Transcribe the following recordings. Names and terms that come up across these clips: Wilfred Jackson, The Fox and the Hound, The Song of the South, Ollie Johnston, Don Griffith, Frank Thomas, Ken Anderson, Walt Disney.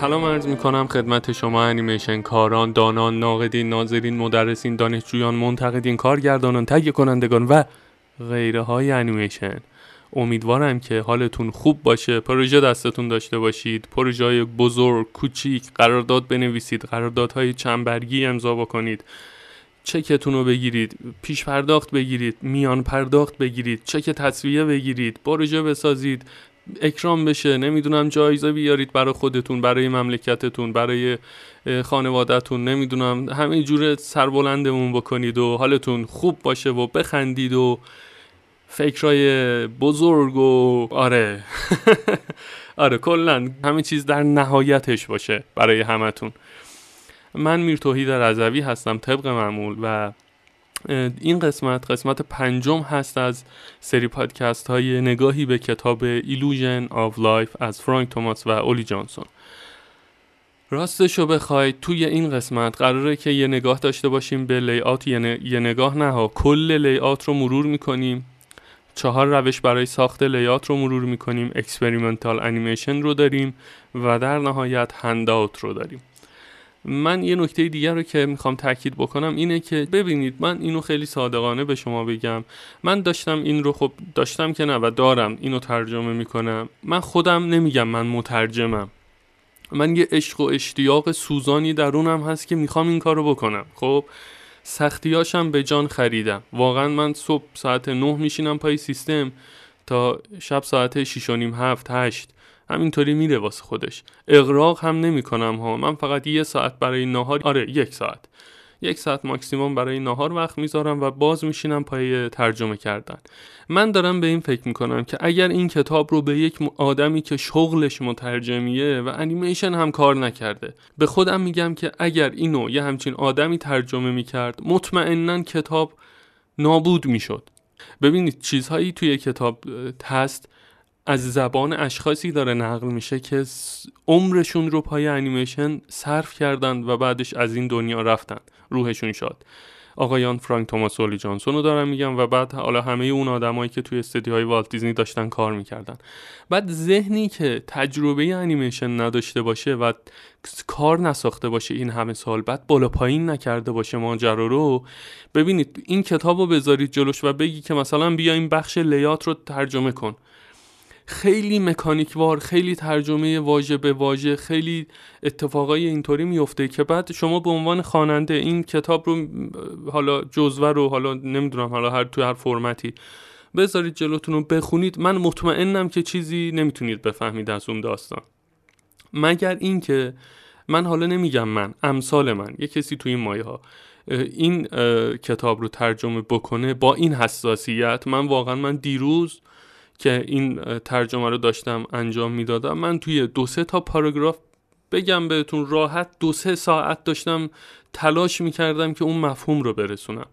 سلام عرض میکنم خدمت شما انیمیشن کاران، دانان، ناقدین، ناظرین، مدرسین، دانشجویان، منتقدین، کارگردانان، تهیه کنندگان و غیره های انیمیشن. امیدوارم که حالتون خوب باشه، پروژه دستتون داشته باشید، پروژه‌های بزرگ، کوچیک، قرارداد بنویسید، قراردادهای چنبرگی امضا بکنید، چکتون رو بگیرید، پیش پرداخت بگیرید، میان پرداخت بگیرید، چک تسویه بگیرید، پروژه بسازید، اکرام بشه، نمیدونم جایزه بیارید برای خودتون، برای مملکتتون، برای خانوادهتون، نمیدونم همین جوره سربلندمون بکنید و حالتون خوب باشه و بخندید و فکرای بزرگ و آره کلن همه چیز در نهایتش باشه برای همتون. من میر توحید رضوی هستم طبق معمول و این قسمت 5 هست از سری پادکست های نگاهی به کتاب Illusion of Life از فرانک توماس و اولی جانسون. راستشو بخواید توی این قسمت قراره که یه نگاه داشته باشیم به لی‌آوت، یه نگاه نه، کل لی‌آوت رو مرور میکنیم، 4 روش برای ساخت لی‌آوت رو مرور میکنیم، اکسپریمنتال انیمیشن رو داریم و در نهایت هندآوت رو داریم. من یه نکته دیگر رو که میخوام تاکید بکنم اینه که ببینید، من اینو خیلی صادقانه به شما بگم، من داشتم این رو دارم اینو ترجمه میکنم. من خودم نمیگم من مترجمم، من یه عشق و اشتیاق سوزانی درونم هست که میخوام این کارو بکنم. خب سختیاشم به جان خریدم، واقعا من صبح ساعت 9 میشینم پای سیستم تا شب ساعت 6:30 7-8 همینطوری میره واسه خودش. اغراق هم نمی کنم ها، من فقط 1 ساعت برای نهار، 1 ساعت ماکسیموم برای نهار وقت میذارم و باز میشینم پای ترجمه کردن. من دارم به این فکر میکنم که اگر این کتاب رو به یک آدمی که شغلش مترجمیه و انیمیشن هم کار نکرده، به خودم میگم که اگر اینو یه همچین آدمی ترجمه میکرد مطمئنن کتاب نابود میشد. ببینید چیزهایی توی کتاب هست از زبان اشخاصی داره نقل میشه که عمرشون رو پای انیمیشن صرف کردن و بعدش از این دنیا رفتن، روحشون شاد. آقایان فرانک توماس، اولی جانسون رو دارم میگم و بعد حالا همه اون آدمایی که توی استدیوهای والت دیزنی داشتن کار میکردن. بعد ذهنی که تجربه انیمیشن نداشته باشه و کار نساخته باشه این همه سال، بعد بالا پایین نکرده باشه ماجرا رو، ببینید این کتابو بذارید جلوش و بگی که مثلا بیا این بخش لیات رو ترجمه کن، خیلی مکانیکوار، خیلی ترجمه واژه به واژه، خیلی اتفاقای اینطوری میفته که بعد شما به عنوان خواننده این کتاب رو، حالا جزوه رو، حالا نمیدونم، حالا هر تو هر فرمتی بذارید جلوتون رو بخونید، من مطمئنم که چیزی نمیتونید بفهمید از اون داستان. مگر این که من، حالا نمیگم من، امثال من، یه کسی توی این مایه ها این کتاب رو ترجمه بکنه با این حساسیت. من واقعا، من دیروز که این ترجمه رو داشتم انجام میدادم، من توی 2-3 تا پاراگراف بگم بهتون راحت 2-3 ساعت داشتم تلاش میکردم که اون مفهوم رو برسونم.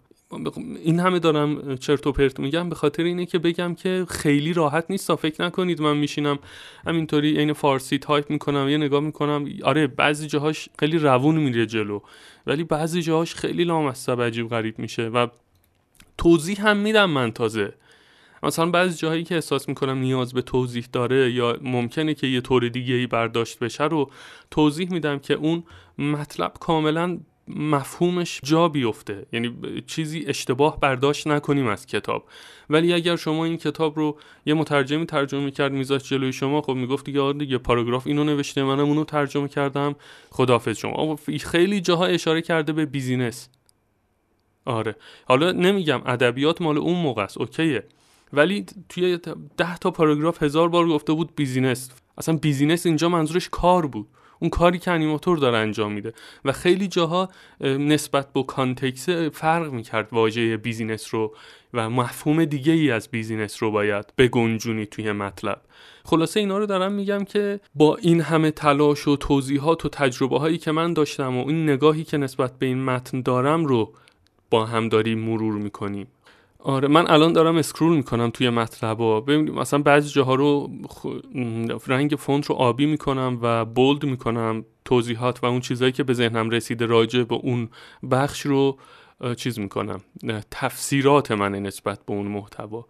این همه دارم چرت و پرت میگم به خاطر اینه که بگم که خیلی راحت نیست، فکر نکنید من میشینم همینطوری عین فارسی تایپ میکنم، یه نگاه میکنم، آره بعضی جاهاش خیلی روون میره جلو ولی بعضی جاهاش خیلی لامصب عجیب غریب میشه و توضیح هم میدم من. تازه مثلا بعضی جاهایی که احساس میکنم نیاز به توضیح داره یا ممکنه که یه طور دیگه‌ای برداشت بشه رو توضیح میدم که اون مطلب کاملا مفهومش جا بیفته، یعنی چیزی اشتباه برداشت نکنیم از کتاب. ولی اگر شما این کتاب رو یه مترجمی ترجمه کرد میذاشت جلوی شما، خب میگفت دیگه پاراگراف اینو نوشته، منم اونو ترجمه کردم، خداحافظ شما. خیلی جاها اشاره کرده به بیزینس. آره حالا نمیگم ادبیات مال اون موقع است، اوکیه، ولی توی 10 تا پاراگراف 1000 بار گفته بود بیزینس. اصلا بیزینس اینجا منظورش کار بود، اون کاری که انیماتور داره انجام میده و خیلی جاها نسبت به کانتکست فرق میکرد واژه بیزینس رو و مفهوم دیگه ای از بیزینس رو باید بگنجونی توی مطلب. خلاصه اینا رو دارم میگم که با این همه تلاش و توضیحات و تجربه هایی که من داشتم و این نگاهی که نسبت به این متن دارم رو با هم داریم مرور میکنیم. آره من الان دارم اسکرول میکنم توی مطلبا، ببینید مثلا بعضی جاها رو رنگ فونت رو آبی میکنم و بولد میکنم، توضیحات و اون چیزایی که به ذهنم رسیده راجع به اون بخش رو چیز میکنم، تفسیرات من نسبت به اون محتوا.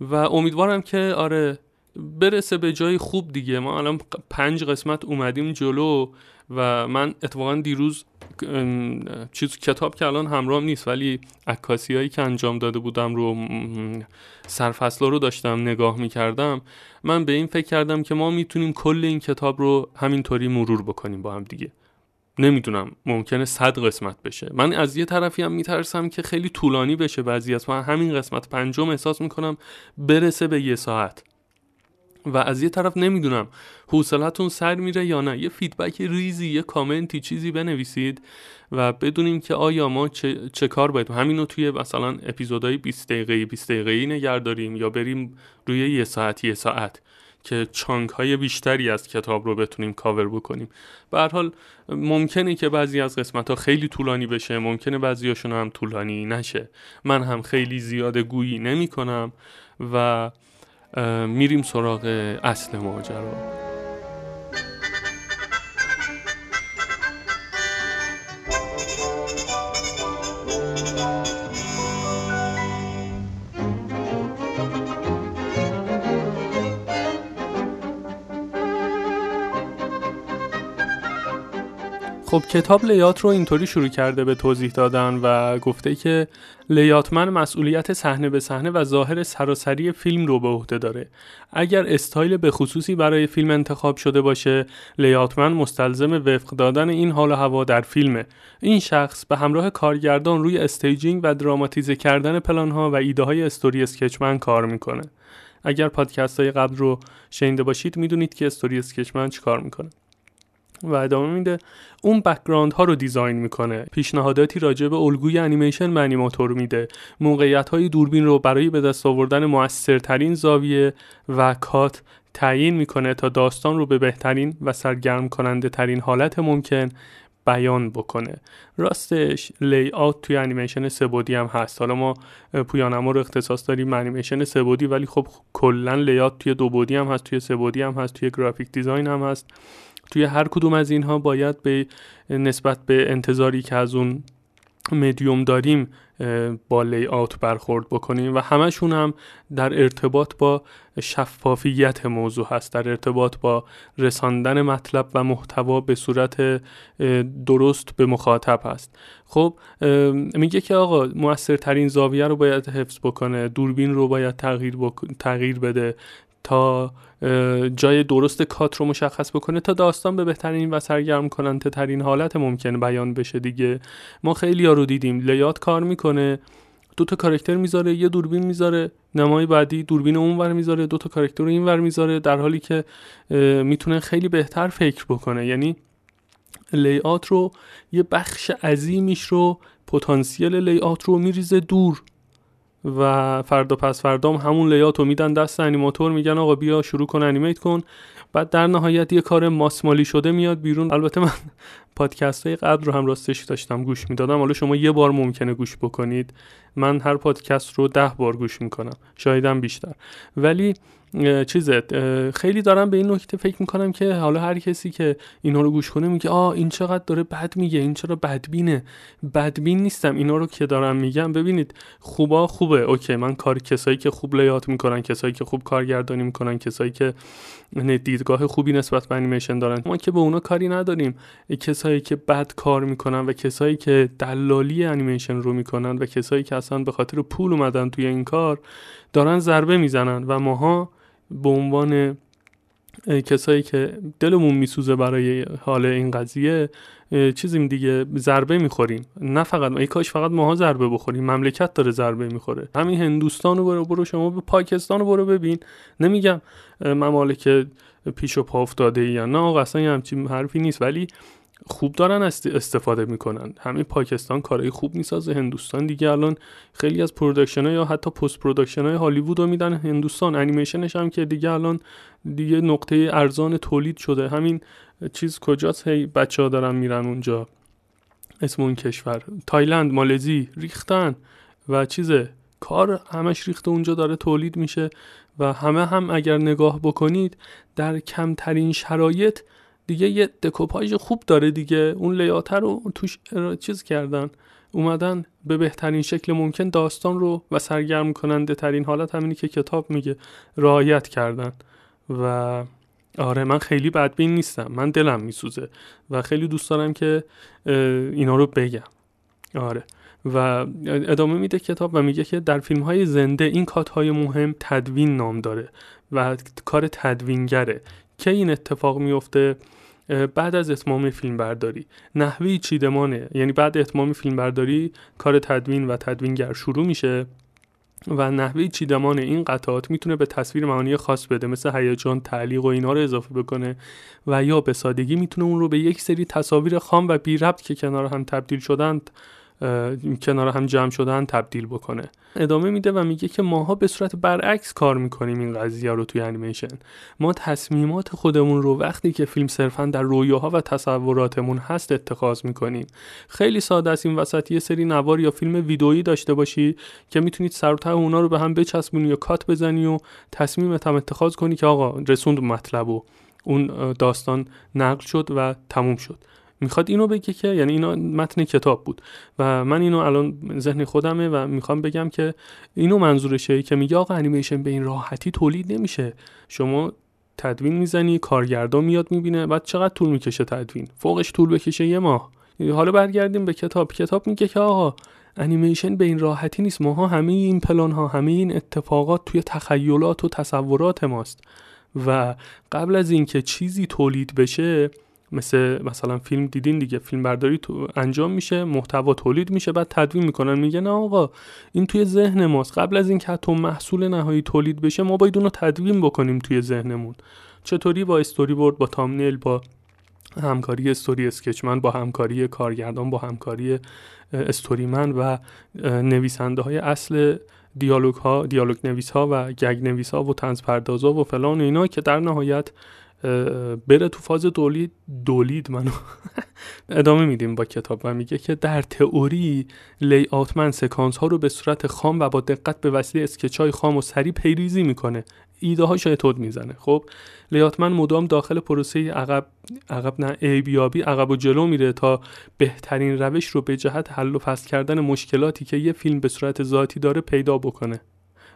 و امیدوارم که آره برسه به جای خوب دیگه. ما الان 5 قسمت اومدیم جلو و من اتفاقا دیروز کتاب که الان همراهم نیست ولی عکاسیایی که انجام داده بودم رو، سرفصلا رو داشتم نگاه می‌کردم، من به این فکر کردم که ما میتونیم کل این کتاب رو همینطوری مرور بکنیم با هم دیگه. نمیدونم، ممکنه 100 قسمت بشه. من از یه طرفی هم میترسم که خیلی طولانی بشه بعضی‌هاش. من همین قسمت 5 احساس میکنم برسه به 1 ساعت و از یه طرف نمیدونم حوصله‌تون سر میره یا نه. یه فیدبک ریزی، یه کامنتی، چیزی بنویسید و بدونیم که آیا ما چه کار باید همینو توی مثلا اپیزودهای 20 دقیقه‌ای نگهداریم یا بریم روی 1 ساعت که چانک‌های بیشتری از کتاب رو بتونیم کاور بکنیم. به هر حال ممکنه که بعضی از قسمت‌ها خیلی طولانی بشه، ممکنه بعضی‌هاشون هم طولانی نشه. من هم خیلی زیاد گویی نمی‌کنم و میریم سراغ اصل ماجرا. خب کتاب لیات رو اینطوری شروع کرده به توضیح دادن و گفته که لیاتمن مسئولیت صحنه به صحنه و ظاهر سراسری فیلم رو به عهده داره. اگر استایل به خصوصی برای فیلم انتخاب شده باشه، لیاتمن مستلزم وفق دادن این حال و هوا در فیلمه. این شخص به همراه کارگردان روی استیجینگ و دراماتیزه کردن پلان‌ها و ایده‌های استوری اسکچمن کار میکنه. اگر پادکست‌های قبل رو شنیده باشید میدونید که استوری اسکچمن چیکار میکنه. و ادامه میده اون بک‌گراند ها رو دیزاین میکنه، پیشنهاداتی راجع به الگوی انیمیشن و انیماتور میده، موقعیت های دوربین رو برای به دست آوردن مؤثرترین زاویه و کات تعیین میکنه تا داستان رو به بهترین و سرگرم کننده ترین حالت ممکن بیان بکنه. راستش لی آوت توی انیمیشن 3D هم هست. حالا ما پویانما رو اختصاص داریم انیمیشن 3D، ولی خب کلا لی آوت توی 2D هم هست، توی 3D هم هست، توی گرافیک دیزاین هم هست. توی هر کدوم از اینها باید به نسبت به انتظاری که از اون مدیوم داریم با لی آوت برخورد بکنیم و همشون هم در ارتباط با شفافیت موضوع هست، در ارتباط با رساندن مطلب و محتوا به صورت درست به مخاطب هست. خب میگه که آقا مؤثرترین زاویه رو باید حفظ بکنه، دوربین رو باید تغییر بده تا جای درست کات رو مشخص بکنه تا داستان به بهترین و سرگرم کننده ترین حالت ممکن بیان بشه دیگه. ما خیلی ها رو دیدیم لیات کار میکنه، 2 تا کاراکتر میذاره، یه دوربین میذاره، نمای بعدی دوربین اونور میذاره، 2 تا کاراکتر رو اینور میذاره، در حالی که میتونه خیلی بهتر فکر بکنه. یعنی لیات رو، یه بخش عظیمیش رو، پتانسیل لیات رو میریزه دور و فردا پس فردام همون لیاتو میدن دست انیماتور، میگن آقا بیا شروع کن انیمیت کن. بعد در نهایت یه کار ماسمالی شده میاد بیرون. البته من پادکست‌های قبل رو هم راستش داشتم گوش میدادم. حالا شما یه بار ممکنه گوش بکنید، من هر پادکست رو 10 بار گوش میکنم، شایدم بیشتر. ولی خیلی دارم به این نکته فکر میکنم که حالا هر کسی که اینا رو گوش کنه میگه آه این چقدر داره بد میگه، این چرا بدبینه. بدبین نیستم، اینا رو که دارم میگم ببینید خوبه اوکی، من کار کسایی که خوب لیات میکنن، کسایی که خوب کارگردانی میکنن، کسایی که دیدگاه خوبی نسبت به انیمیشن دارن، ما که به اونا کاری نداریم. کسایی که بد کار میکنن و کسایی که دلالی انیمیشن رو میکنن و کسایی که اصلا به خاطر پول اومدن توی این کار دارن ضربه میزنن و ماها به عنوان کسایی که دلمون میسوزه برای حال این قضیه چیزیم دیگه، ضربه میخوریم. نه فقط ما، ای کاش فقط ماها ضربه بخوریم، مملکت داره ضربه میخوره. همین هندوستان رو برو شما به پاکستان رو برو ببین. نمیگم ممالک پیش و پا افتاده ای یا نه، اصلا همچین حرفی نیست، ولی خوب دارن استفاده میکنن. همین پاکستان کارهای خوب میسازه، هندوستان دیگه الان خیلی از پروداکشن ها یا حتی پست پروداکشن های هالیوود رو میدن هندوستان. انیمیشنش هم که دیگه الان دیگه نقطه ارزان تولید شده. همین چیز کجاست، هی بچه‌ها دارن میرن اونجا، اسم اون کشور تایلند، مالزی، ریختن و کار همش ریخته اونجا، داره تولید میشه و همه هم اگر نگاه بکنید در کمترین شرایط دیگه یه دکوپاژ خوب داره دیگه. اون لیاتر رو توش چیز کردن، اومدن به بهترین شکل ممکن داستان رو و سرگرم کننده ترین حالت، همینی که کتاب میگه، رعایت کردن. و آره من خیلی بدبین نیستم، من دلم میسوزه و خیلی دوست دارم که اینا رو بگم. آره و ادامه میده کتاب و میگه که در فیلم‌های زنده این کات‌های مهم تدوین نام داره و کار تدوینگره که این اتفاق میفته بعد از اتمام فیلمبرداری، نحوه چیدمانه، یعنی بعد اتمام فیلمبرداری کار تدوین و تدوینگر شروع میشه و نحوه چیدمان این قطعات میتونه به تصویر معانی خاص بده، مثل هیجان، تعلیق و اینا رو اضافه بکنه و یا به سادگی میتونه اون رو به یک سری تصاویر خام و بی ربط که کنار هم تبدیل شدن کنار هم جمع شدن تبدیل بکنه. ادامه میده و میگه که ماها به صورت برعکس کار میکنیم این قضیه رو توی انیمیشن. ما تصمیمات خودمون رو وقتی که فیلم صرفاً در رویاها و تصوراتمون هست اتخاذ میکنیم. خیلی ساده است این وسط یه سری نوار یا فیلم ویدئویی داشته باشی که میتونید سر و ته اونا رو به هم بچسبونی یا کات بزنی و تصمیمت هم اتخاذ کنی که آقا رسوند مطلبو، اون داستان نقل شد و تموم شد. میخواد اینو بگه که، یعنی اینا متن کتاب بود و من اینو الان ذهن خودمه و میخوام بگم که اینو منظورشه که میگه آقا انیمیشن به این راحتی تولید نمیشه. شما تدوین میزنی، کارگردان میاد میبینه، بعد چقدر طول میکشه تدوین، فوقش طول بکشه یه ماه. حالا برگردیم به کتاب. کتاب میگه که آقا انیمیشن به این راحتی نیست، ماها همه این پلان ها، همه این اتفاقات توی تخیلات و تصورات ماست و قبل از اینکه چیزی تولید بشه، مثلا فیلم دیدین دیگه، فیلم برداری تو انجام میشه، محتوا تولید میشه، بعد تدوین میکنن، میگن نه آقا این توی ذهن ماست، قبل از این که حتی محصول نهایی تولید بشه ما باید اونو تدوین بکنیم توی ذهنمون. چطوری؟ با استوری بورد، با تامنیل، با همکاری استوری اسکچمن، با همکاری کارگردان، با همکاری استوریمن و نویسنده های اصل دیالوگ ها، دیالوگ نویس ها و گگ نویس ها و طنز پردازا و فلان و اینا که در نهایت بره تو فاز دولید منو ادامه میدیم با کتاب و میگه که در تئوری لی آوتمن سکانس ها رو به صورت خام و با دقت به وسیله اسکچ‌های خام و سریع پیریزی میکنه، ایده هاش اتود میزنه. خب لی آوتمن مدام داخل پروسه عقب و جلو میره تا بهترین روش رو به جهت حل و فصل کردن مشکلاتی که یه فیلم به صورت ذاتی داره پیدا بکنه،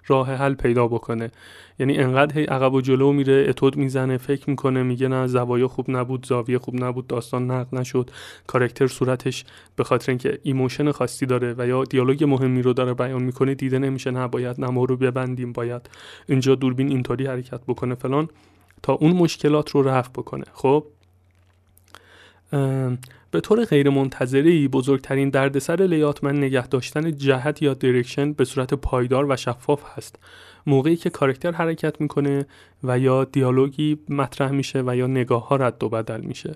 راه حل پیدا بکنه. یعنی انقدر هی عقب و جلو میره، اتود میزنه، فکر میکنه، میگه نه زوایا خوب نبود، زاویه خوب نبود، داستان نقد نشد، کاراکتر صورتش به خاطر اینکه ایموشن خاصی داره و یا دیالوگ مهمی رو داره بیان میکنه دیده نمیشه، نه باید نما رو ببندیم، باید اینجا دوربین اینطوری حرکت بکنه فلان، تا اون مشکلات رو رفع بکنه. خب به طور غیرمنتظره‌ای بزرگترین دردسر لیاتمن نگه داشتن جهت یا دایرکشن به صورت پایدار و شفاف هست. موقعی که کاراکتر حرکت میکنه و یا دیالوگی مطرح میشه و یا نگاه ها رد و بدل میشه،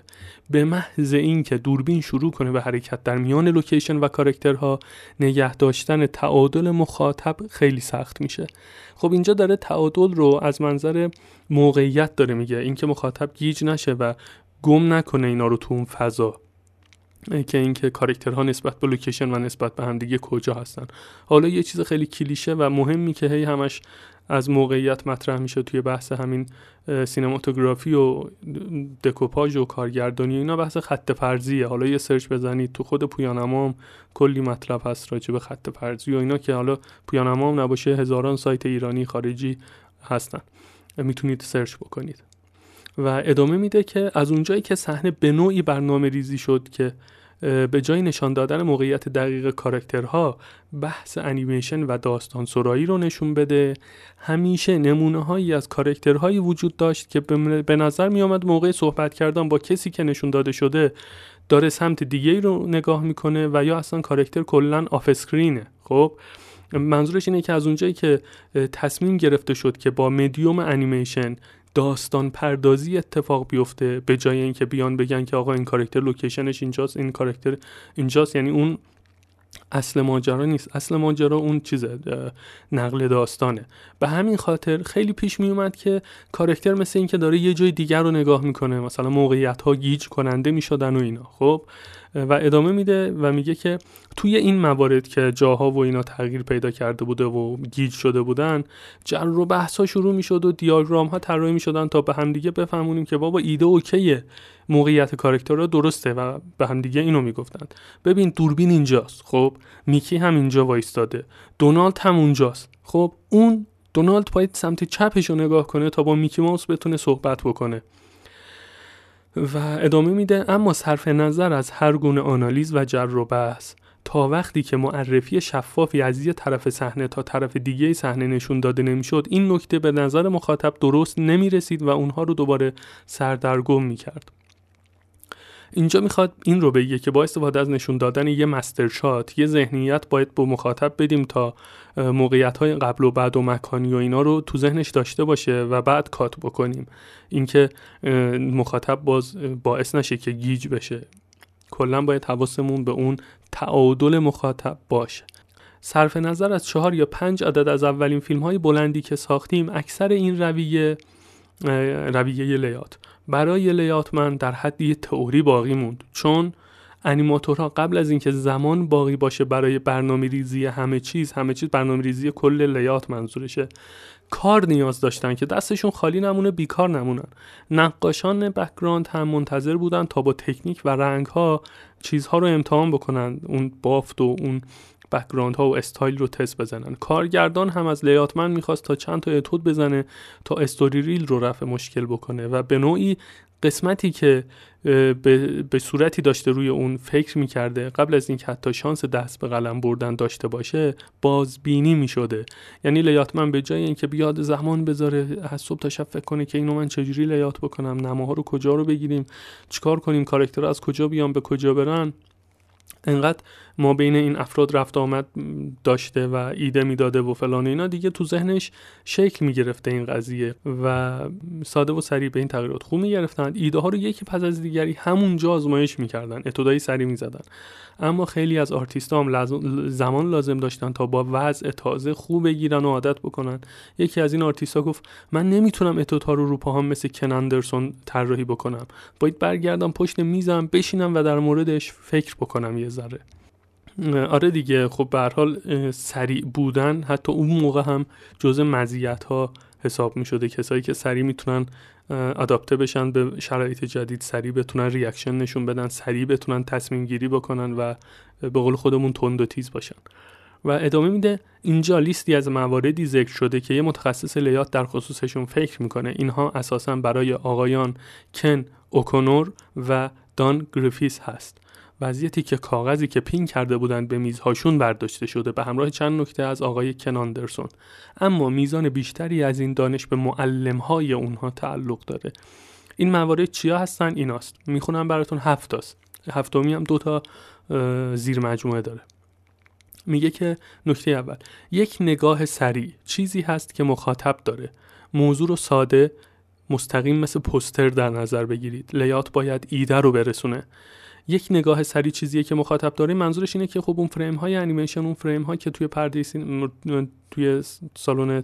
به محض این که دوربین شروع کنه به حرکت در میان لوکیشن و کاراکترها، نگه داشتن تعادل مخاطب خیلی سخت میشه. خب اینجا داره تعادل رو از منظر موقعیت داره میگه، اینکه مخاطب گیج نشه و گم نکنه اینا رو تو اون فضا، که اینکه کاراکترها نسبت به لوکیشن و نسبت به همدیگه کجا هستن. حالا یه چیز خیلی کلیشه و مهمی که هی همش از موقعیت مطرح میشه توی بحث همین سینماتوگرافی و دکوپاژ و کارگردانی، اینا بحث خط فرضیه. حالا یه سرچ بزنید تو خود پویانما هم کلی مطلب هست راجع به خط فرضی و اینا، که حالا پویانما هم نباشه هزاران سایت ایرانی خارجی هستن، میتونید سرچ بکنید. و ادامه میده که از اونجایی که صحنه به نوعی برنامه ریزی شد که به جای نشان دادن موقعیت دقیق کاراکترها بحث انیمیشن و داستان سرایی رو نشون بده، همیشه نمونه هایی از کاراکترهایی وجود داشت که به نظر می آمد موقع صحبت کردن با کسی که نشون داده شده داره سمت دیگه‌ای رو نگاه میکنه و یا اصلا کاراکتر کلاً آف اسکرینه. خب منظورش اینه که از اونجایی که تصمیم گرفته شد که با مدیوم انیمیشن داستان پردازی اتفاق بیفته، به جای اینکه بیان بگن که آقا این کاراکتر لوکیشنش اینجاست، این کاراکتر اینجاست، یعنی اون اصل ماجرا نیست، اصل ماجرا اون چیزه، نقل داستانه. به همین خاطر خیلی پیش می اومد که کاراکتر مثل این که داره یه جای دیگر رو نگاه میکنه، مثلا موقعیت ها گیج کننده میشدن و اینا. خب و ادامه میده و میگه که توی این موارد که جاها و اینا تغییر پیدا کرده بوده و گیج شده بودن، جر و بحث ها شروع میشد و دیاگرام ها طراحی میشدن تا به هم دیگه بفهمونیم که بابا ایده اوکیه، موقعیت کاراکترها درسته و به هم دیگه اینو میگفتن. ببین دوربین اینجاست، خب میکی هم اینجا وایستاده، دونالد هم اونجاست. خب اون دونالد باید سمت چپش رو نگاه کنه تا با میکی ماوس بتونه صحبت بکنه. و ادامه میده: اما صرف نظر از هر گونه آنالیز و جر و بحث، تا وقتی که معرفی شفافی از یه طرف صحنه تا طرف دیگه صحنه نشون داده نمیشد، این نکته به نظر مخاطب درست نمیرسید و اونها رو دوباره سردرگم میکرد. اینجا میخواد این رو بگه که با استفاده از نشون دادن یه مستر شات، یه ذهنیت باید با مخاطب بدیم تا موقعیت‌های قبل و بعد و مکانی و اینا رو تو ذهنش داشته باشه و بعد کات بکنیم. اینکه مخاطب باعث نشه که گیج بشه. کلاً باید حواسمون به اون تعادل مخاطب باشه. صرف نظر از 4 یا 5 عدد از اولین فیلم‌های بلندی که ساختیم، اکثر این رویه لیات برای لیات من در حد یه تئوری باقی موند، چون انیماتورها قبل از اینکه زمان باقی باشه برای برنامه‌ریزی همه چیز برنامه‌ریزی کل لیات منظورشه، کار نیاز داشتن که دستشون خالی نمونه، بیکار نمونن. نقاشان بک‌گراند هم منتظر بودن تا با تکنیک و رنگ‌ها چیزها رو امتحان بکنن، اون بافت و اون بک‌گراند ها و استایل رو تست بزنن. کارگردان هم از لیاتمن میخواست تا چند تا اتود بزنه تا استوری ریل رو رفع مشکل بکنه و به نوعی قسمتی که به صورتی داشته روی اون فکر میکرده قبل از اینکه حتی شانس دست به قلم بردن داشته باشه بازبینی میشده. یعنی لیاتمن به جای اینکه بیاد زمان بذاره از صبح تا شب فکر کنه که اینو من چجوری لیات بکنم، نماها رو کجا رو بگیریم، چیکار کنیم، کاراکترها از کجا بیان به کجا برن، انقدر ما بین این افراد رفت آمد داشته و ایده میداده و فلان اینا، دیگه تو ذهنش شکل میگرفته این قضیه و ساده و سریع به این تغییرات خو میگرفتن. ایده ها رو یکی پس از دیگری همونجا آزمایش میکردن، ابتدایی سریع میزدن. اما خیلی از آرتیستا هم زمان لازم داشتن تا با وضع تازه خوب بگیرن و عادت بکنن. یکی از این آرتیستا گفت من نمیتونم اتوتا رو پاهام مثل کن اندرسون طراحی بکنم، باید برگردم پشت میزم بشینم و در موردش فکر بکنم یه ذره. آره دیگه، خب به هر حال سریع بودن حتی اون موقع هم جزء مزیت‌ها حساب می‌شده. کسایی که سریع میتونن آداپته بشن به شرایط جدید، سریع بتونن ریاکشن نشون بدن، سریع بتونن تصمیم گیری بکنن و به قول خودمون تند و تیز باشن. و ادامه میده: اینجا لیستی از مواردی ذکر شده که یه متخصص لیات در خصوصشون فکر میکنه. اینها اساساً برای آقایان کن اوکونور و دان گریفیس هست. وضعیتی که کاغذی که پین کرده بودند به میزهاشون برداشته شده به همراه چند نکته از آقای کن اندرسون، اما میزان بیشتری از این دانش به معلم‌های اونها تعلق داره. این موارد چیا هستن؟ ایناست، میخونم براتون. 7 است، 7می هم 2 تا زیر مجموعه داره. میگه که نکته اول، یک نگاه سریع چیزی هست که مخاطب داره. موضوع رو ساده مستقیم مثل پوستر در نظر بگیرید. لیات باید ایده رو برسونه. یک نگاه سریع چیزیه که مخاطب داره. منظورش اینه که خب اون فریم های انیمیشن، اون فریم ها که توی پرده توی سالن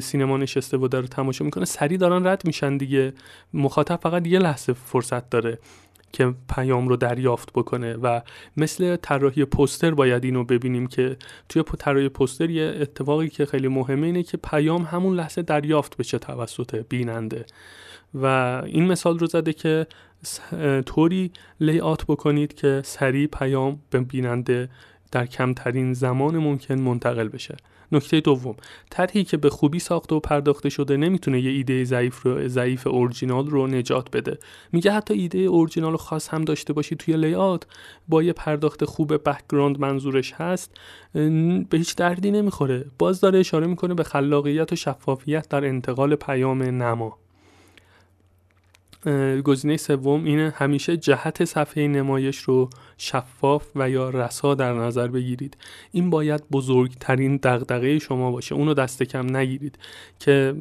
سینما نشسته و داره تماشا میکنه سریع دارن رد میشن دیگه. مخاطب فقط یه لحظه فرصت داره که پیام رو دریافت بکنه و مثل طراحی پوستر باید اینو ببینیم که توی طراحی پوستر یه اتفاقی که خیلی مهمه اینه که پیام همون لحظه دریافت بشه توسط بیننده. و این مثال رو زده که طوری لی‌آوت بکنید که سریع پیام به بیننده در کمترین زمان ممکن منتقل بشه. نکته دوم، طرحی که به خوبی ساخته و پرداخته شده نمیتونه یه ایده ضعیف اورجینال رو نجات بده. میگه حتی ایده اورجینال خاص هم داشته باشی توی لی‌آوت با یه پرداخت خوب بک‌گراند منظورش هست، به هیچ دردی نمیخوره. باز داره اشاره میکنه به خلاقیت و شفافیت در انتقال پیام نما. گزینه سوم اینه: همیشه جهت صفحه نمایش رو شفاف و یا رسا در نظر بگیرید. این باید بزرگترین دغدغه شما باشه، اونو دست کم نگیرید. که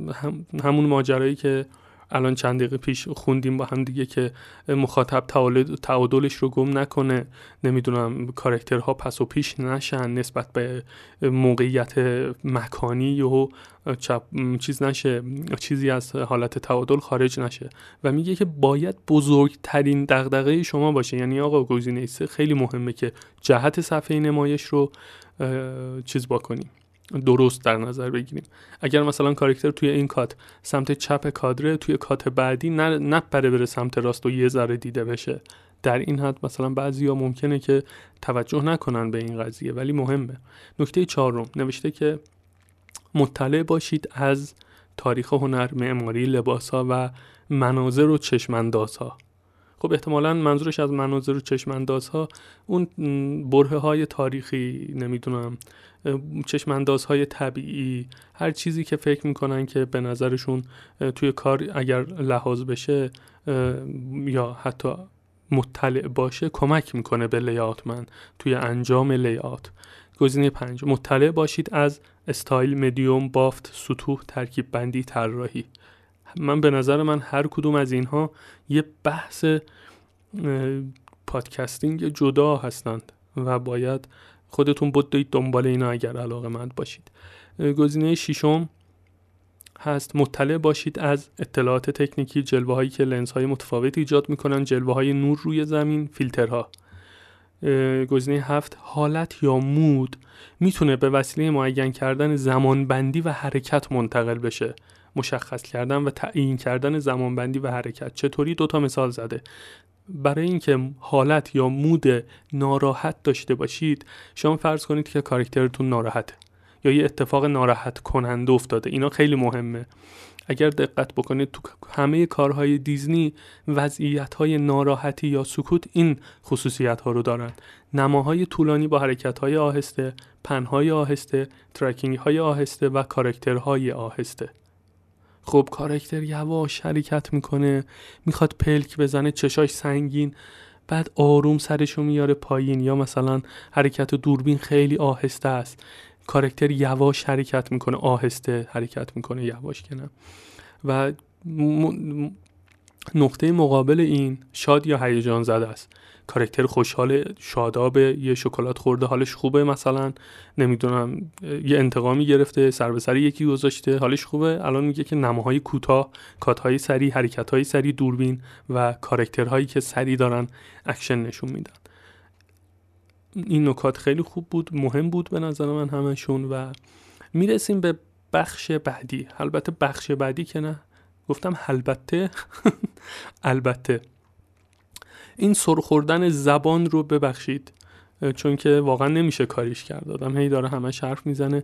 همون ماجرایی که الان چند دقیقه پیش خوندیم با هم دیگه که مخاطب تعادلش رو گم نکنه، نمیدونم کاراکترها پس و پیش نشن، نسبت به موقعیت مکانی و چیز نشه، چیزی از حالت تعادل خارج نشه. و میگه که باید بزرگترین دغدغه شما باشه. یعنی آقا گزینه 3 خیلی مهمه که جهت صفحه نمایش رو چیز بکنیم، درست در نظر بگیریم. اگر مثلا کاراکتر توی این کات سمت چپ کادره، توی کات بعدی نپره بره سمت راست و یه ذره دیده بشه. در این حد مثلا بعضیا ممکنه که توجه نکنن به این قضیه، ولی مهمه. نکته 4 نوشته که مطلع باشید از تاریخ هنر، معماری، لباس‌ها و مناظر و چشم‌اندازها. خب احتمالاً منظورش از مناظر و چشم‌اندازها اون برهه‌های تاریخی، نمیدونم، چشم‌اندازهای طبیعی، هر چیزی که فکر می‌کنن که به نظرشون توی کار اگر لحاظ بشه یا حتی مطلع باشه کمک می‌کنه به لیاتمن توی انجام لیات. گزینه 5، مطلع باشید از استایل، مدیوم، بافت، سطوح، ترکیب بندی، طراحی. من به نظر من هر کدوم از اینها یه بحث پادکستینگ جدا هستند و باید خودتون بدید دنبال اینا اگر علاقه‌مند باشید. گزینه 6 هست مطلع باشید از اطلاعات تکنیکی، جلوه‌هایی که لنزهای متفاوت ایجاد می‌کنن، جلوه‌های نور روی زمین، فیلترها. گزینه 7، حالت یا مود میتونه به وسیله معین کردن زمانبندی و حرکت منتقل بشه. مشخص کردن و تعیین کردن زمانبندی و حرکت. چطوری؟ 2 تا مثال زده. برای اینکه حالت یا مود ناراحت داشته باشید، شما فرض کنید که کاراکترتون ناراحته یا یه اتفاق ناراحت کننده افتاده. اینا خیلی مهمه. اگر دقت بکنید تو همه کارهای دیزنی وضعیت‌های ناراحتی یا سکوت این خصوصیت‌ها رو دارن. نماهای طولانی با حرکت‌های آهسته، پن‌های آهسته، ترکینگ‌های آهسته و کاراکترهای آهسته. خب کاراکتر یواش حرکت میکنه، میخواد پلک بزنه، چشاش سنگین، بعد آروم سرشو میاره پایین. یا مثلا حرکت دوربین خیلی آهسته است، کاراکتر یواش حرکت میکنه، آهسته حرکت میکنه، یواش کنه. و نقطه مقابل این شاد یا هیجان زده است. کاراکتر خوشحال، شادابه، یه شکلات خورده حالش خوبه، مثلا نمیدونم یه انتقامی گرفته، سر به سر یکی گذاشته حالش خوبه. الان میگه که نماهای کوتاه، کات‌های سریع، حرکت‌های سریع دوربین و کاراکترهایی که سریع دارن اکشن نشون میدن. این نکات خیلی خوب بود، مهم بود به نظر من همشون. و میرسیم به بخش بعدی. البته بخش بعدی که نه، گفتم البته البته این سرخوردن زبان رو ببخشید، چون که واقعا نمیشه کاریش کرد. آدم هی داره همش حرف میزنه،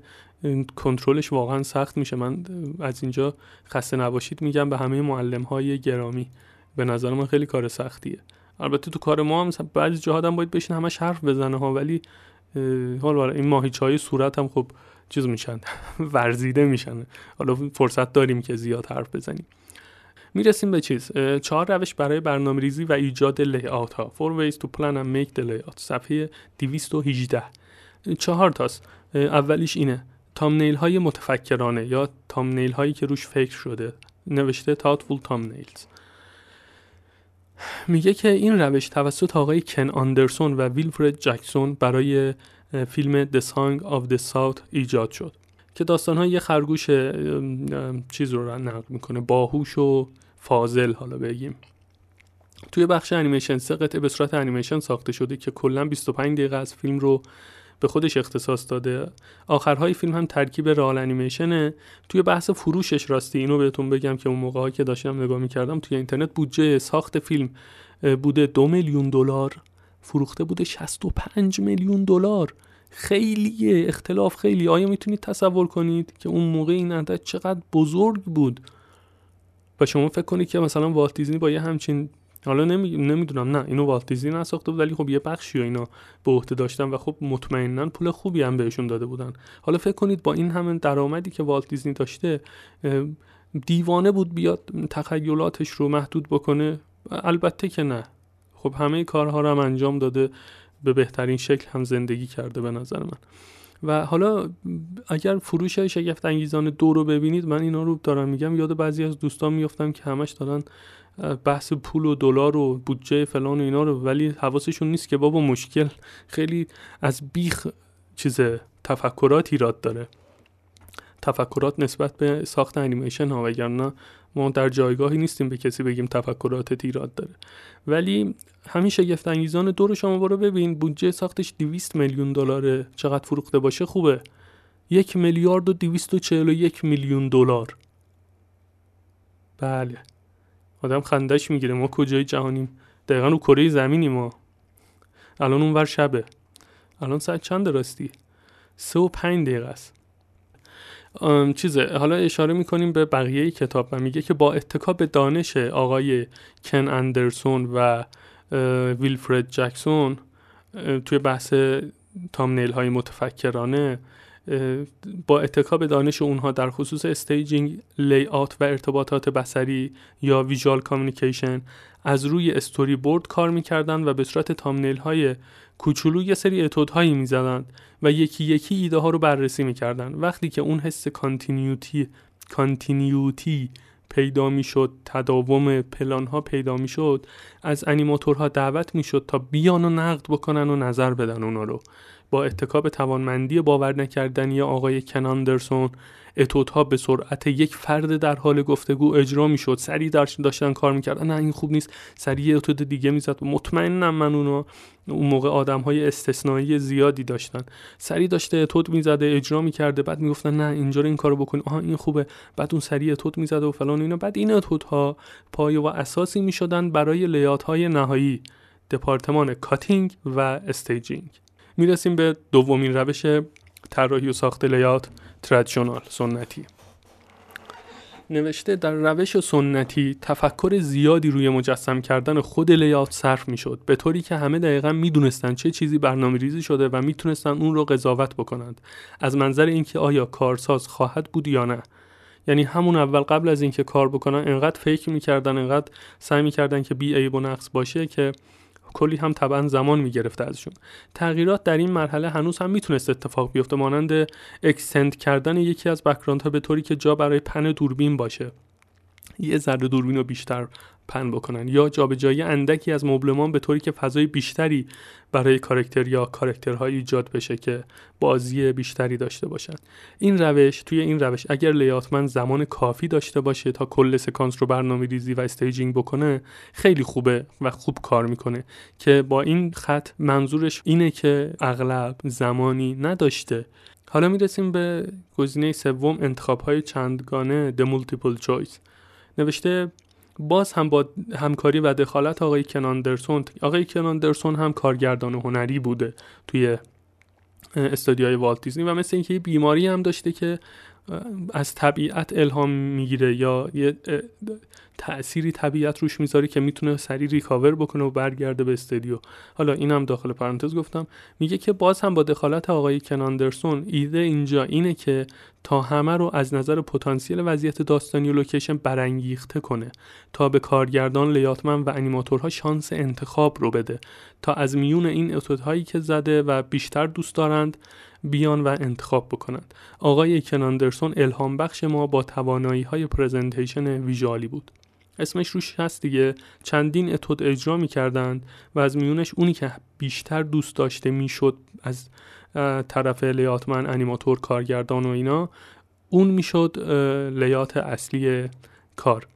کنترلش واقعا سخت میشه. من از اینجا خسته نباشید میگم به همه معلم‌های گرامی، به نظر من خیلی کار سختیه. البته تو کار ما هم بعضی جاها آدم باید بشین همش حرف بزنه ها، ولی حالا این ماهیچه‌های صورت هم خب چیز میشن ورزیده میشن. حالا فرصت داریم که زیاد حرف بزنیم. میرسیم به 4 روش برای برنامه‌ریزی و ایجاد لی‌آوت ها. 4 ways to plan and make the layout. صفحه 218. 4 تاست. اولیش اینه، تامنیل های متفکرانه یا تامنیل هایی که روش فکر شده. نوشته thoughtful thumbnails. میگه که این روش توسط آقای کن آندرسون و ویلفرد جکسون برای فیلم The Song of the South ایجاد شد که داستان‌ها یه خرگوش چیز رو نقل میکنه، باهوش و فاضل. حالا بگیم توی بخش انیمیشن 3 قطعه به صورت انیمیشن ساخته شده که کلاً 25 دقیقه از فیلم رو به خودش اختصاص داده. آخرهای فیلم هم ترکیب رئال انیمیشنه. توی بحث فروشش، راستی اینو بهتون بگم که اون موقع‌ها که داشتم نگاه می‌کردم توی اینترنت، بودجه ساخت فیلم بوده $2 میلیون، فروخته بوده $65 میلیون. خیلیه، اختلاف خیلی. آیا میتونید تصور کنید که اون موقع این عدد چقدر بزرگ بود؟ و شما فکر کنید که مثلا والت دیزنی با یه همچین، حالا نمیدونم، نه اینو والت دیزنی نساخته بود، ولی خب یه بخشی و اینا به عهده داشتن و خب مطمئناً پول خوبی هم بهشون داده بودن. حالا فکر کنید با این همه درآمدی که والت دیزنی داشته، دیوانه بود بیاد تخیلاتش رو محدود بکنه؟ البته که نه. خب همه کارها رو هم انجام داده، به بهترین شکل هم زندگی کرده به نظر من. و حالا اگر فروش های شگفت انگیزان 2 رو ببینید، من اینا رو دارم میگم، یاد بعضی از دوستان میافتم که همش دارن بحث پول و دلار و بودجه فلان و اینا رو، ولی حواسشون نیست که بابا مشکل خیلی از بیخ تفکرات ایراد داره، تفکرات نسبت به ساخت انیمیشن ها. وگرنه ما در جایگاهی نیستیم به کسی بگیم تفکرات ایراد داره. ولی همین شگفت انگیزان 2 رو شما برو ببین، بودجه ساختش $200 میلیون، چقدر فروخته باشه خوبه؟ $1,241 میلیون. بله، آدم خندش میگیره. ما کجای جهانیم؟ دقیقاً رو کره زمینی ما. الان اونور شبه. الان ساعت چند راستی؟ 3:05 است. حالا اشاره میکنیم به بقیه کتاب و میگه که با اتکا به دانش آقای کن اندرسون و ویلفرد جکسون توی بحث تامنیل های متفکرانه، با اتکا به دانش اونها در خصوص استیجینگ، لی‌آوت و ارتباطات بصری یا ویژوال کامیونیکیشن از روی استوری بورد کار میکردن و به صورت تامنیل های کوچولو یه سری اتودهایی میزدن و یکی یکی ایده ها رو بررسی میکردن. وقتی که اون حس کانتینیوتی پیدا میشد، تداوم پلان ها پیدا میشد، از انیماتورها دعوت میشد تا بیان و نقد بکنن و نظر بدن اونا رو. با اتکا به توانمندی باور نکردنی آقای کن اندرسون، اتودها به سرعت یک فرد در حال گفتگو اجرا میشد. سریع داشتن کار میکردن، نه این خوب نیست، سریع اتود دیگه میزد. مطمئنم من اون موقع آدمهای استثنایی زیادی داشتن، سریع داشته اتود میزده، اجرا میکرده، بعد میگفتن نه اینجا این کارو بکن، آها این خوبه، بعد اون سریع اتود میزده و فلان اینا. بعد این اتودها پایه و اساسی میشدن برای لیاتهای نهایی دپارتمان کاتینگ و استیجینگ. میرسیم به دومین روش طراحی و ساخت لیات، ترادیشنال، سنتی. نوشته در روش سنتی تفکر زیادی روی مجسم کردن خود لیات صرف میشد، به طوری که همه دقیقاً میدونستن چه چیزی برنامه‌ریزی شده و میتونستن اون رو قضاوت بکنند از منظر اینکه آیا کارساز خواهد بود یا نه. یعنی همون اول قبل از اینکه کار بکنن انقدر فکر میکردن، انقدر سعی میکردن که بی عیب و نقص باشه که کلی هم طبعا زمان میگرفته ازشون. تغییرات در این مرحله هنوز هم میتونست اتفاق بیفته، مانند اکستند کردن یکی از بک‌گراندها به طوری که جا برای پن دوربین باشه، یه ذره دوربین رو بیشتر پن بکنن، یا جابجایی اندکی از مبلمان به طوری که فضای بیشتری برای کاراکتر یا کاراکترهای ایجاد بشه که بازی بیشتری داشته باشن. توی این روش اگر لیاتمن زمان کافی داشته باشه تا کل سکانس رو برنامه‌ریزی و استیجینگ بکنه، خیلی خوبه و خوب کار میکنه. که با این خط منظورش اینه که اغلب زمانی نداشته. حالا میرسیم به گزینه سوم، انتخاب‌های چندگانه، the multiple choice. نوشته باز هم با همکاری و دخالت آقای کن اندرسون هم کارگردان هنری بوده توی استودیوهای والت دیزنی و مثل اینکه یه بیماری هم داشته که از طبیعت الهام میگیره یا یه تأثیری طبیعت روش میذاره که میتونه سریع ریکاور بکنه و برگرده به استودیو. حالا اینم داخل پرانتز گفتم. میگه که باز هم با دخالت آقای کن اندرسون، ایده اینجا اینه که تا همه رو از نظر پتانسیل وضعیت داستانی و لوکیشن برانگیخته کنه، تا به کارگردان، لیاتمن و انیماتورها شانس انتخاب رو بده تا از میون این اتودهایی که زده و بیشتر دوست دارند بیان و انتخاب بکنند. آقای کن اندرسون الهام بخش ما با توانایی‌های پرزنتیشن ویژوالی بود. اسمش روش هست دیگه، چندین اتود اجرا می‌کردند و از میونش اونی که بیشتر دوست داشته میشد از طرف لیاتمن، انیماتور، کارگردان و اینا، اون میشد لیات اصلی کار.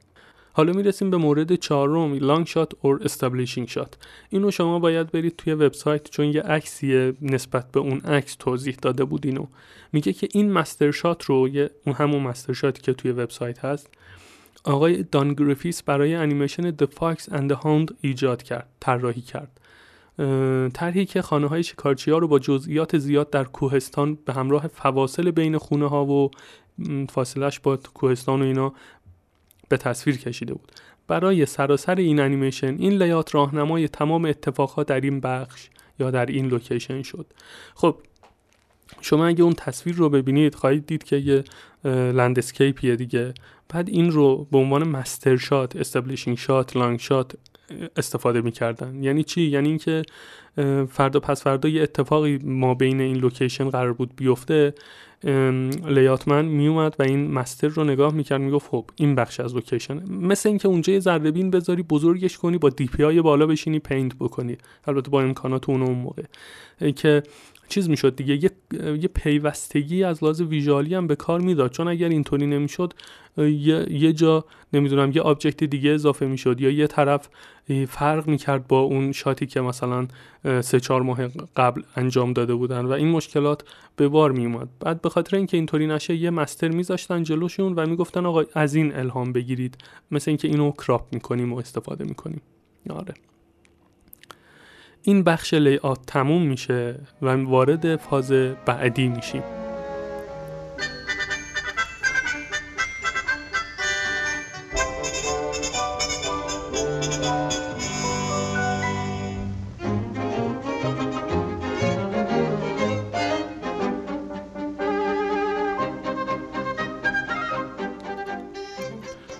حالا میرسیم به مورد چهارم، لانگ شات اور استابلیشینگ شات. اینو شما باید برید توی وبسایت، چون یه عکسیه نسبت به اون عکس توضیح داده بود. اینو میگه که این مستر شات رو، اون همون مستر شاتی که توی وبسایت هست، آقای دان گریفیس برای انیمیشن The Fox and the Hound ایجاد کرد، طراحی کرد. طرحی که خانه‌های شکارچی‌ها رو با جزئیات زیاد در کوهستان به همراه فواصل بین خونه‌ها و فاصله‌اش با کوهستان و اینا به تصویر کشیده بود. برای سراسر این انیمیشن این لیات راهنمای تمام اتفاقها در این بخش یا در این لوکیشن شد. خب شما اگه اون تصویر رو ببینید خواهید دید که یه لندسکیپیه دیگه. بعد این رو به عنوان مستر شات، استابلیشینگ شات، لانگ شات استفاده می‌کردن. یعنی چی؟ یعنی اینکه فردا پس فردا یه اتفاقی ما بین این لوکیشن قرار بود بیفته، لیاتمن میومد و این مستر رو نگاه میکرد، میگفت خب این بخش از لوکیشن، مثل اینکه اونجا یه ذره بین بذاری، بزرگش کنی، با دی پی آی بالا بشینی، پینت بکنی، البته با امکانات اون موقع که چیز میشد دیگه. یه پیوستگی از لحاظ ویژوالی هم به کار میداد، چون اگر اینطوری نمیشد یه جا نمیدونم یه آبجکت دیگه اضافه میشد یا یه طرف فرق میکرد با اون شاتی که مثلا 3-4 ماه قبل انجام داده بودن و این مشکلات به بار میومد. بعد به خاطر اینکه اینطوری نشه یه مستر میذاشتن جلوشون و میگفتن آقا از این الهام بگیرید، مثل اینکه اینو کراپ میکنیم و استفاده میکنیم. آره، این بخش لی‌آوت تموم میشه و وارد فاز بعدی میشیم.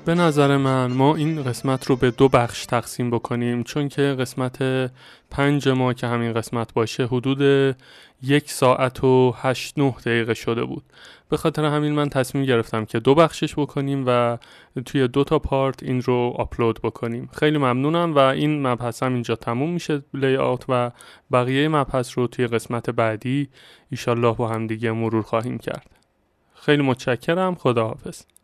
به نظر من ما این قسمت رو به دو بخش تقسیم بکنیم، چون که قسمت 5 ما که همین قسمت باشه حدود 1 ساعت و 8-9 دقیقه شده بود. به خاطر همین من تصمیم گرفتم که 2 بخشش بکنیم و توی 2 تا پارت این رو آپلود بکنیم. خیلی ممنونم و این مبحث هم اینجا تموم میشه، لی‌آوت و بقیه مبحث رو توی قسمت بعدی ان شاءالله با هم دیگه مرور خواهیم کرد. خیلی متشکرم، خداحافظ.